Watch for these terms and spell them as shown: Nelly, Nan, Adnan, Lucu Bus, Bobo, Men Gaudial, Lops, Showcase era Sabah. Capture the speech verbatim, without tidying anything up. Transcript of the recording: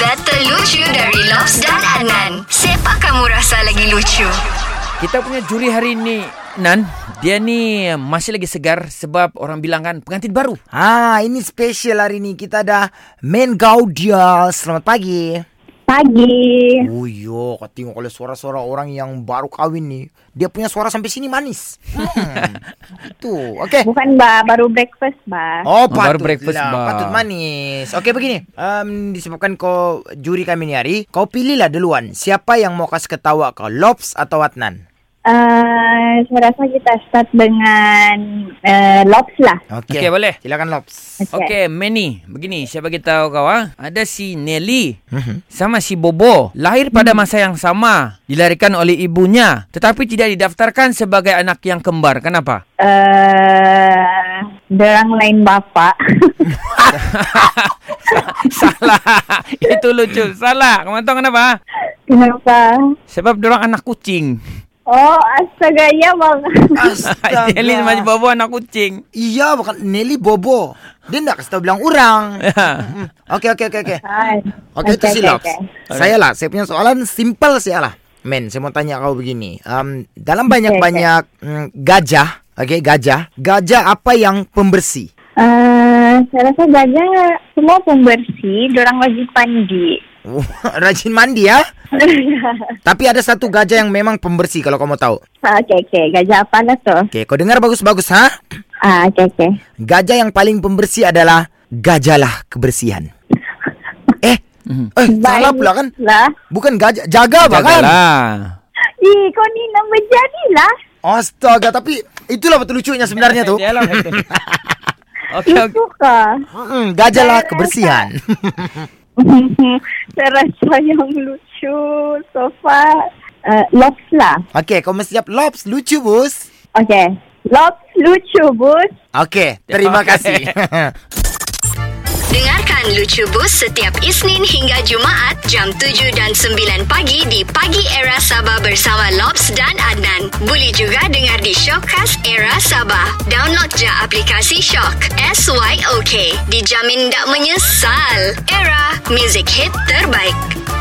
data lucu dari Lops dan Adnan. Siapa kamu rasa lagi lucu? Kita punya juri hari ini, Nan. Dia ni masih lagi segar sebab orang bilang kan pengantin baru. Ah, ini special hari ni. Kita ada Men Gaudial. Selamat pagi. Pagi. Oh yo, kau tengok kalau suara-suara orang yang baru kahwin ni, dia punya suara sampai sini manis. Hmm. Itu. Okey. Bukan ba, baru breakfast ba. Oh, patut baru breakfast lah, ba. Patut manis. Okey begini. Um, disebabkan kau juri kami ni hari, kau pilihlah duluan siapa yang mau kasih ketawa kau, Lops atau Adnan? Uh, saya rasa kita start dengan uh, Lops lah. Okey, okay, boleh. Silakan Lops. Okey, okay, Manny. Begini, saya bagi tahu kau ah. Ada si Nelly mm-hmm. sama si Bobo, lahir pada masa yang sama, dilahirkan oleh ibunya, tetapi tidak didaftarkan sebagai anak yang kembar. Kenapa? Uh, derang lain bapak. Salah. Itu lucu. Salah. Kamu tahu kenapa? Kenapa? Sebab derang anak kucing. Oh, astaga, ya bang. Astaga. Nelly macam Bobo anak kucing. Iya, bukan Nelly Bobo. Dia nak kasih tahu bilang orang. Okey, okey, okey, okey. Okey, itu silap. Okay, okay. Saya lah, saya punya soalan simple saya lah. Men, saya mau tanya kau begini. Um, dalam banyak-banyak okay, okay. Mm, gajah, okey, gajah. Gajah apa yang pembersih? Uh, saya rasa gajah semua pembersih, dorang wajib mandi. Rajin mandi ya. Tapi ada satu gajah yang memang pembersih kalau kau mau tahu. Okey, okey. Gajah apa lah tu? Okey, kau dengar bagus-bagus ha? Ah, okey, okey. Gajah yang paling pembersih adalah gajalah kebersihan. Eh, eh salah pula kan? Lah. Bukan gajah, jaga bahkan. Jagalah. Ih, kau ni nak berjadilah. Astaga, tapi itulah betul lucunya sebenarnya tu. Okey, okey. Gajalah kebersihan. Terasa yang lucu so far uh, Lops lah. Okey, kau mesti siap Lops lucu bus. Okey, Lops lucu bus. Okey, terima okay. kasih. Dengarkan Lucu Bus setiap Isnin hingga Jumaat jam tujuh dan sembilan pagi di Pagi Era Sabah bersama Lops dan Adnan. Boleh juga dengar di Showcase Era Sabah. Download je aplikasi Shock S Y O K. Dijamin tak menyesal. Era, music hit terbaik.